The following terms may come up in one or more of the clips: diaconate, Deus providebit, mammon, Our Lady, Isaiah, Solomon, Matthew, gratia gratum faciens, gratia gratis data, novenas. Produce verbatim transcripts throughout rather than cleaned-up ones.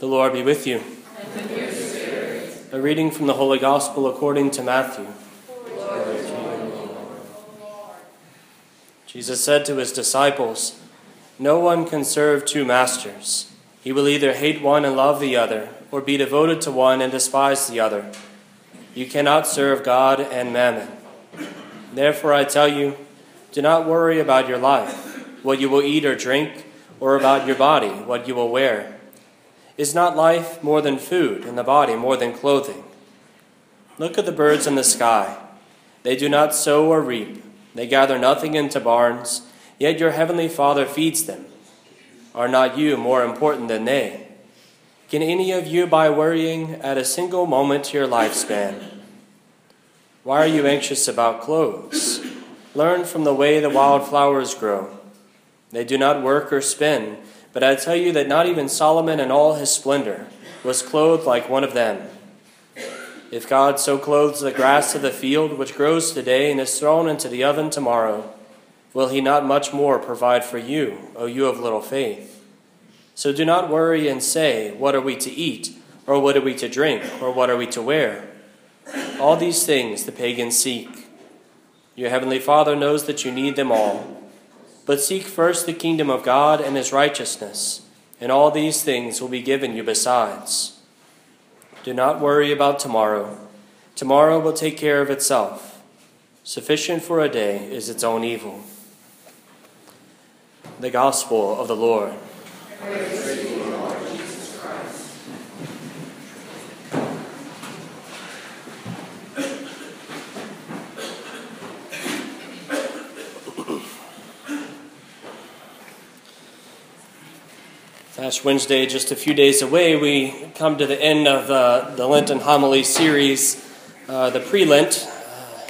The Lord be with you. And with your spirit. A reading from the Holy Gospel according to Matthew. Lord, Lord, Lord. Lord. Jesus said to his disciples, "No one can serve two masters. He will either hate one and love the other, or be devoted to one and despise the other. You cannot serve God and mammon. Therefore I tell you, do not worry about your life, what you will eat or drink, or about your body, what you will wear. Is not life more than food, and the body more than clothing? Look at the birds in the sky. They do not sow or reap. They gather nothing into barns, yet your heavenly Father feeds them. Are not you more important than they? Can any of you, by worrying, add a single moment to your lifespan? Why are you anxious about clothes? Learn from the way the wild flowers grow. They do not work or spin, but I tell you that not even Solomon in all his splendor was clothed like one of them. If God so clothes the grass of the field, which grows today and is thrown into the oven tomorrow, will he not much more provide for you, O you of little faith? So do not worry and say, 'What are we to eat?' or 'What are we to drink?' or 'What are we to wear?' All these things the pagans seek. Your heavenly Father knows that you need them all. But seek first the kingdom of God and his righteousness, and all these things will be given you besides. Do not worry about tomorrow. Tomorrow will take care of itself. Sufficient for a day is its own evil." The Gospel of the Lord. Praise to you, Lord Jesus Christ. Ash Wednesday, just a few days away, we come to the end of uh, the Lenten homily series, uh, the pre-Lent.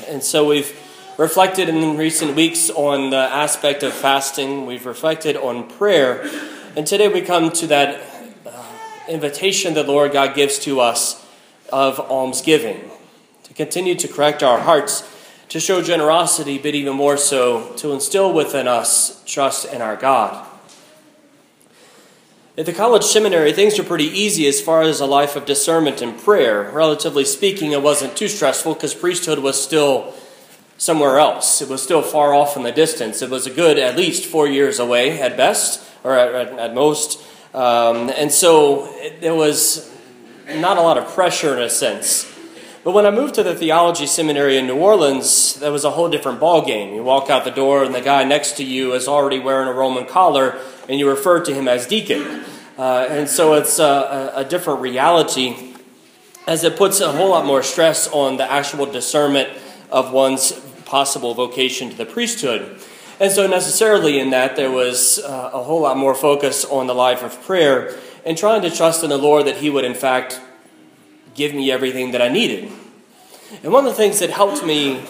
Uh, and so we've reflected in recent weeks on the aspect of fasting. We've reflected on prayer. And today we come to that uh, invitation that the Lord God gives to us of almsgiving, to continue to correct our hearts, to show generosity, but even more so, to instill within us trust in our God. At the college seminary, things were pretty easy as far as a life of discernment and prayer. Relatively speaking, it wasn't too stressful because priesthood was still somewhere else. It was still far off in the distance. It was a good at least four years away at best, or at, at most. Um, and so it, there was not a lot of pressure in a sense. But when I moved to the theology seminary in New Orleans, that was a whole different ballgame. You walk out the door and the guy next to you is already wearing a Roman collar and you refer to him as deacon. Uh, and so it's a, a different reality, as it puts a whole lot more stress on the actual discernment of one's possible vocation to the priesthood. And so necessarily in that, there was uh, a whole lot more focus on the life of prayer and trying to trust in the Lord that he would, in fact, give me everything that I needed. And one of the things that helped me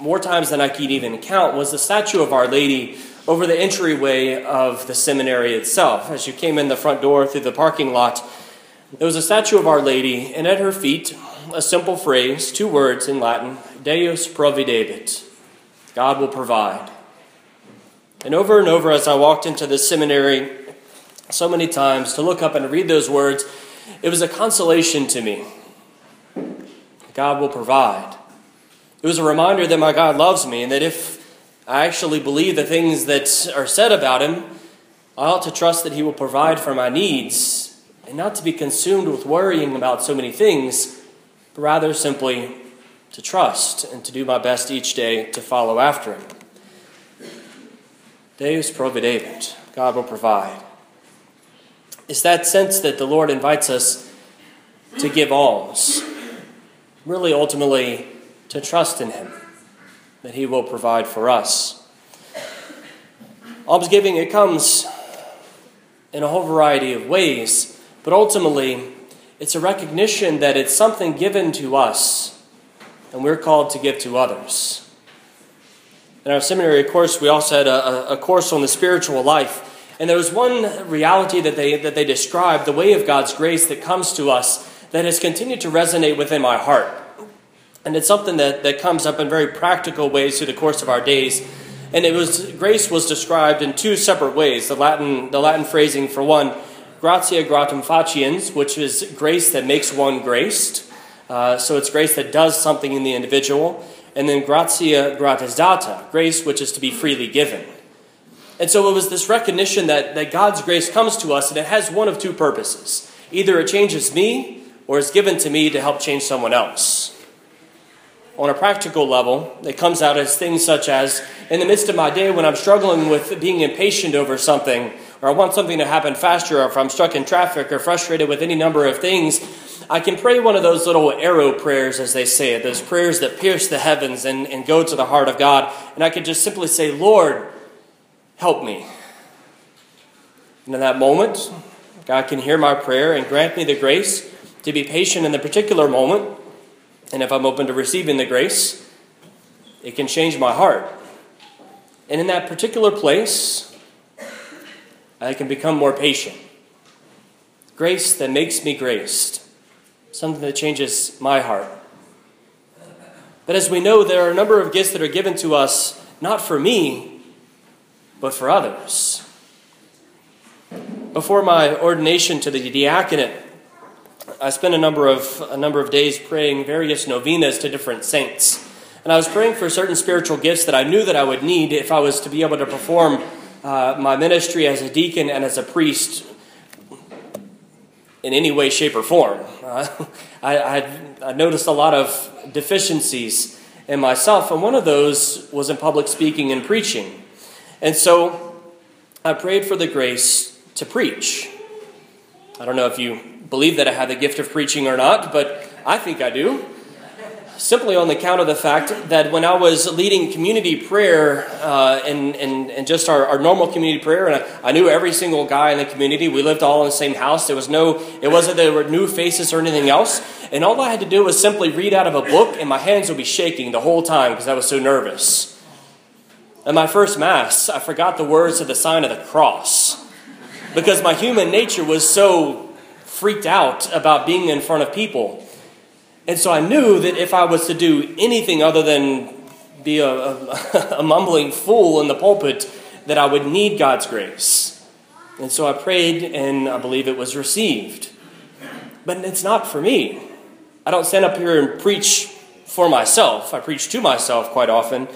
more times than I could even count was the statue of Our Lady over the entryway of the seminary itself. As you came in the front door through the parking lot, there was a statue of Our Lady, and at her feet, a simple phrase, two words in Latin, Deus providebit, God will provide. And over and over as I walked into the seminary so many times to look up and read those words, it was a consolation to me. God will provide. It was a reminder that my God loves me and that if I actually believe the things that are said about him, I ought to trust that he will provide for my needs and not to be consumed with worrying about so many things, but rather simply to trust and to do my best each day to follow after him. Deus providebit, God will provide. It's that sense that the Lord invites us to give alms, really ultimately to trust in him, that he will provide for us. Almsgiving, it comes in a whole variety of ways, but ultimately it's a recognition that it's something given to us and we're called to give to others. In our seminary course, we also had a, a course on the spiritual life. And there was one reality that they that they described, the way of God's grace that comes to us, that has continued to resonate within my heart. And it's something that, that comes up in very practical ways through the course of our days. And it was grace was described in two separate ways. The Latin the Latin phrasing for one, gratia gratum faciens, which is grace that makes one graced. Uh, so it's grace that does something in the individual. And then gratia gratis data, grace which is to be freely given. And so it was this recognition that, that God's grace comes to us, and it has one of two purposes. Either it changes me, or it's given to me to help change someone else. On a practical level, it comes out as things such as, in the midst of my day when I'm struggling with being impatient over something, or I want something to happen faster, or if I'm stuck in traffic or frustrated with any number of things, I can pray one of those little arrow prayers, as they say it, those prayers that pierce the heavens and, and go to the heart of God. And I can just simply say, Lord, help me. And in that moment, God can hear my prayer and grant me the grace to be patient in the particular moment. And if I'm open to receiving the grace, it can change my heart. And in that particular place, I can become more patient. Grace that makes me graced. Something that changes my heart. But as we know, there are a number of gifts that are given to us, not for me, but for others. Before my ordination to the diaconate, I spent a number of a number of days praying various novenas to different saints. And I was praying for certain spiritual gifts that I knew that I would need if I was to be able to perform uh, my ministry as a deacon and as a priest in any way, shape, or form. Uh, I, I, I noticed a lot of deficiencies in myself, and one of those was in public speaking and preaching. And so I prayed for the grace to preach. I don't know if you believe that I have the gift of preaching or not, but I think I do. Simply on the count of the fact that when I was leading community prayer uh, and, and, and just our, our normal community prayer, and I, I knew every single guy in the community. We lived all in the same house. There was no, it wasn't that there were new faces or anything else. And all I had to do was simply read out of a book, and my hands would be shaking the whole time because I was so nervous. At my first Mass, I forgot the words of the sign of the cross because my human nature was so freaked out about being in front of people. And so I knew that if I was to do anything other than be a, a, a mumbling fool in the pulpit, that I would need God's grace. And so I prayed, and I believe it was received. But it's not for me. I don't stand up here and preach for myself. I preach to myself quite often,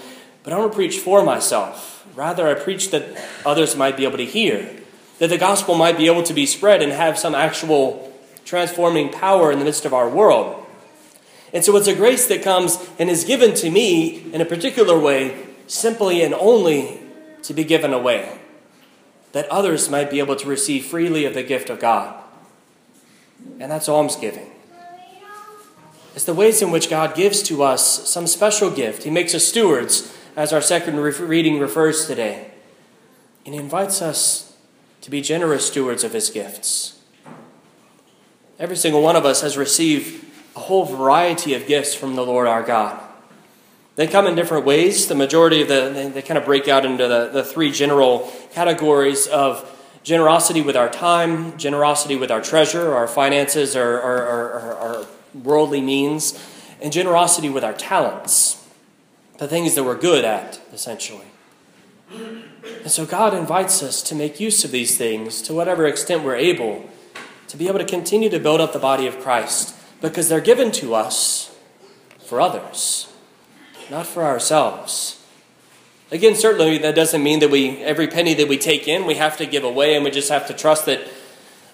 but I don't preach for myself. Rather, I preach that others might be able to hear, that the gospel might be able to be spread and have some actual transforming power in the midst of our world. And so it's a grace that comes and is given to me in a particular way, simply and only to be given away, that others might be able to receive freely of the gift of God. And that's almsgiving. It's the ways in which God gives to us some special gift. He makes us stewards, as our second reading refers today. And He invites us to be generous stewards of His gifts. Every single one of us has received a whole variety of gifts from the Lord our God. They come in different ways. The majority of the, they, they kind of break out into the, the three general categories of generosity with our time, generosity with our treasure, our finances, our, our, our, our worldly means, and generosity with our talents, the things that we're good at, essentially. And so God invites us to make use of these things to whatever extent we're able, to be able to continue to build up the body of Christ, because they're given to us for others, not for ourselves. Again, certainly that doesn't mean that we every penny that we take in, we have to give away, and we just have to trust that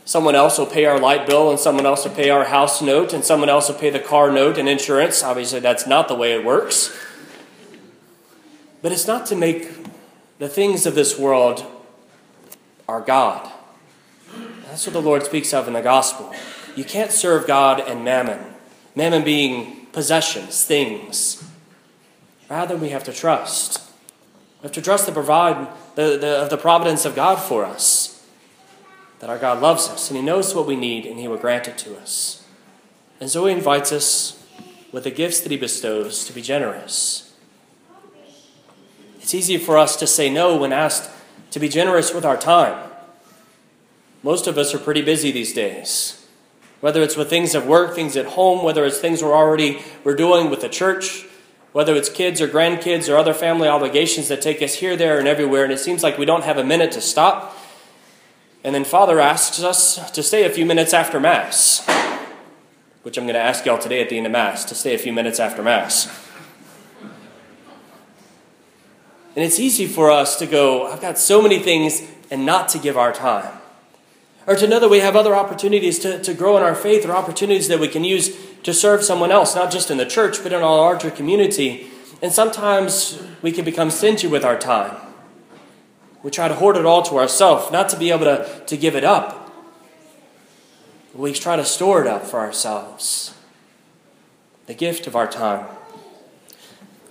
someone else will pay our light bill, and someone else will pay our house note, and someone else will pay the car note and insurance. Obviously, that's not the way it works. But it's not to make the things of this world our God. That's what the Lord speaks of in the gospel. You can't serve God and mammon. Mammon being possessions, things. Rather, we have to trust. We have to trust the provide the, the, the providence of God for us. That our God loves us, and He knows what we need, and He will grant it to us. And so He invites us with the gifts that He bestows to be generous. It's easy for us to say no when asked to be generous with our time. Most of us are pretty busy these days. Whether it's with things at work, things at home, whether it's things we're already we're doing with the church, whether it's kids or grandkids or other family obligations that take us here, there, and everywhere, and it seems like we don't have a minute to stop And then Father asks us to stay a few minutes after Mass, which I'm going to ask y'all today at the end of Mass, to stay a few minutes after Mass. And it's easy for us to go, I've got so many things, and not to give our time. Or to know that we have other opportunities to, to grow in our faith, or opportunities that we can use to serve someone else, not just in the church, but in our larger community. And sometimes we can become stingy with our time. We try to hoard it all to ourselves, not to be able to, to give it up. We try to store it up for ourselves. The gift of our time.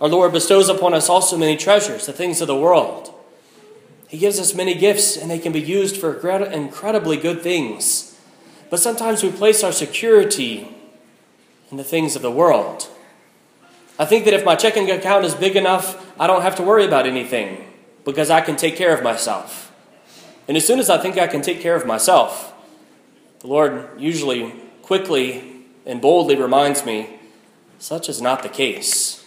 Our Lord bestows upon us also many treasures, the things of the world. He gives us many gifts, and they can be used for incredibly good things. But sometimes we place our security in the things of the world. I think that if my checking account is big enough, I don't have to worry about anything, because I can take care of myself. And as soon as I think I can take care of myself, the Lord usually quickly and boldly reminds me, such is not the case.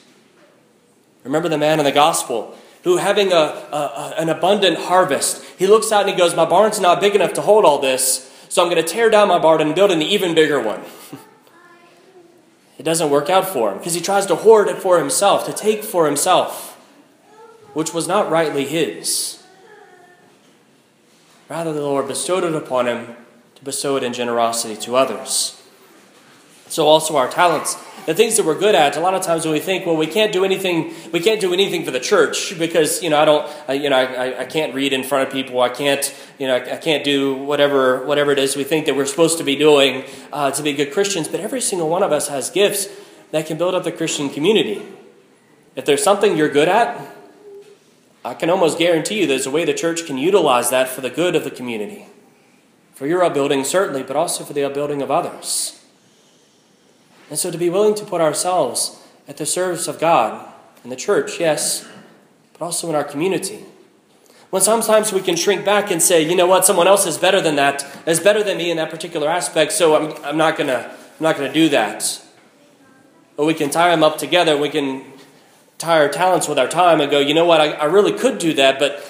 Remember the man in the gospel who, having a, a, an abundant harvest, he looks out and he goes, my barn's not big enough to hold all this, so I'm going to tear down my barn and build an even bigger one. It doesn't work out for him because he tries to hoard it for himself, to take for himself, which was not rightly his. Rather, the Lord bestowed it upon him to bestow it in generosity to others. So also our talents, the things that we're good at. A lot of times when we think, well, we can't do anything, we can't do anything for the church because you know I don't, I, you know, I, I can't read in front of people. I can't, you know, I, I can't do whatever whatever it is we think that we're supposed to be doing uh, to be good Christians. But every single one of us has gifts that can build up the Christian community. If there's something you're good at, I can almost guarantee you there's a way the church can utilize that for the good of the community. For your upbuilding, certainly, but also for the upbuilding of others. And so to be willing to put ourselves at the service of God and the church, yes, but also in our community. When sometimes we can shrink back and say, you know what, someone else is better than that, is better than me in that particular aspect, so I'm, I'm not going to I'm not going to do that. Or we can tie them up together, we can tie our talents with our time and go, you know what, I, I really could do that, but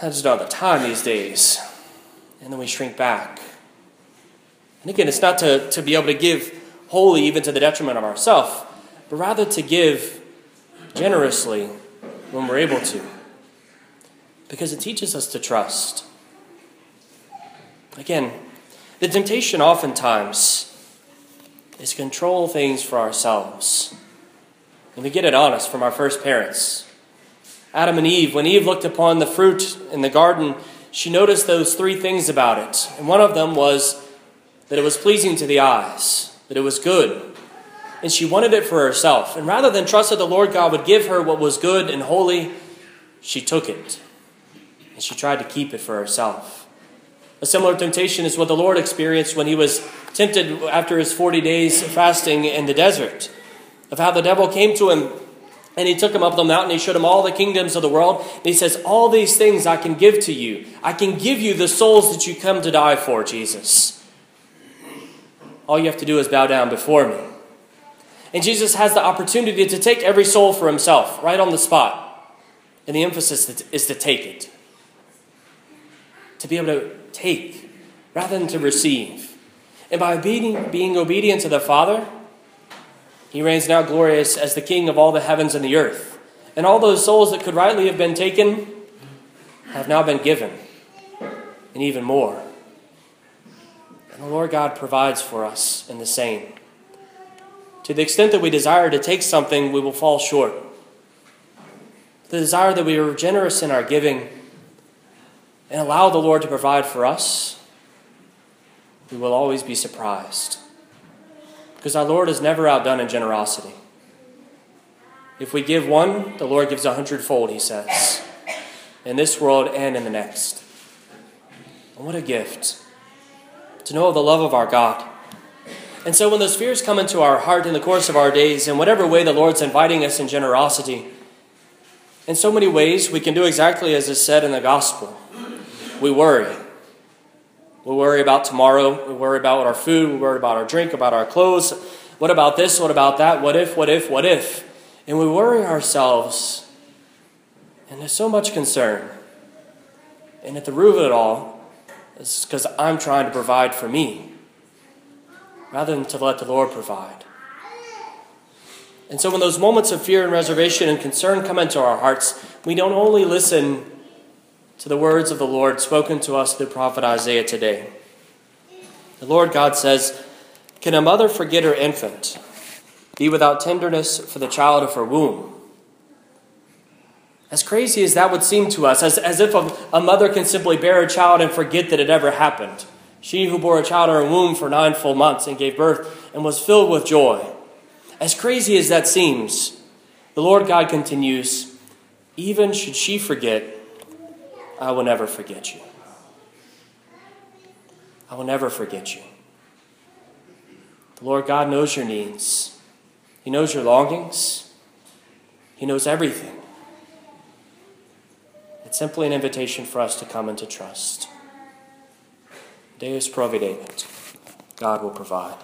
I just don't have the time these days. And then we shrink back. And again, it's not to, to be able to give wholly, even to the detriment of ourselves, but rather to give generously when we're able to. Because it teaches us to trust. Again, the temptation oftentimes is to control things for ourselves. And we get it on us from our first parents. Adam and Eve, when Eve looked upon the fruit in the garden, she noticed those three things about it. And one of them was that it was pleasing to the eyes, that it was good. And she wanted it for herself. And rather than trust that the Lord God would give her what was good and holy, she took it. And she tried to keep it for herself. A similar temptation is what the Lord experienced when he was tempted after his forty days of fasting in the desert. Of how the devil came to him and he took him up the mountain. He showed him all the kingdoms of the world. And he says, all these things I can give to you. I can give you the souls that you come to die for, Jesus. All you have to do is bow down before me. And Jesus has the opportunity to take every soul for himself right on the spot. And the emphasis is to take it. To be able to take rather than to receive. And by being, being obedient to the Father, he reigns now glorious as the King of all the heavens and the earth. And all those souls that could rightly have been taken have now been given. And even more. And the Lord God provides for us in the same. To the extent that we desire to take something, we will fall short. The desire that we are generous in our giving and allow the Lord to provide for us, we will always be surprised. Because our Lord is never outdone in generosity. If we give one, the Lord gives a hundredfold, he says, in this world and in the next. And what a gift to know of the love of our God. And so when those fears come into our heart in the course of our days, in whatever way the Lord's inviting us in generosity, in so many ways we can do exactly as is said in the gospel. We worry. We worry about tomorrow, we worry about our food, we worry about our drink, about our clothes. What about this, what about that, what if, what if, what if? And we worry ourselves, and there's so much concern. And at the root of it all It's because I'm trying to provide for me rather than to let the Lord provide. And so when those moments of fear and reservation and concern come into our hearts, we don't only listen to the words of the Lord spoken to us through prophet Isaiah today. The Lord God says, "Can a mother forget her infant, be without tenderness for the child of her womb?" As crazy as that would seem to us, as, as if a, a mother can simply bear a child and forget that it ever happened. She who bore a child in her womb for nine full months and gave birth and was filled with joy. As crazy as that seems, the Lord God continues, "Even should she forget, I will never forget you. I will never forget you." The Lord God knows your needs. He knows your longings. He knows everything. It's simply an invitation for us to come into trust. Deus providebit. God will provide.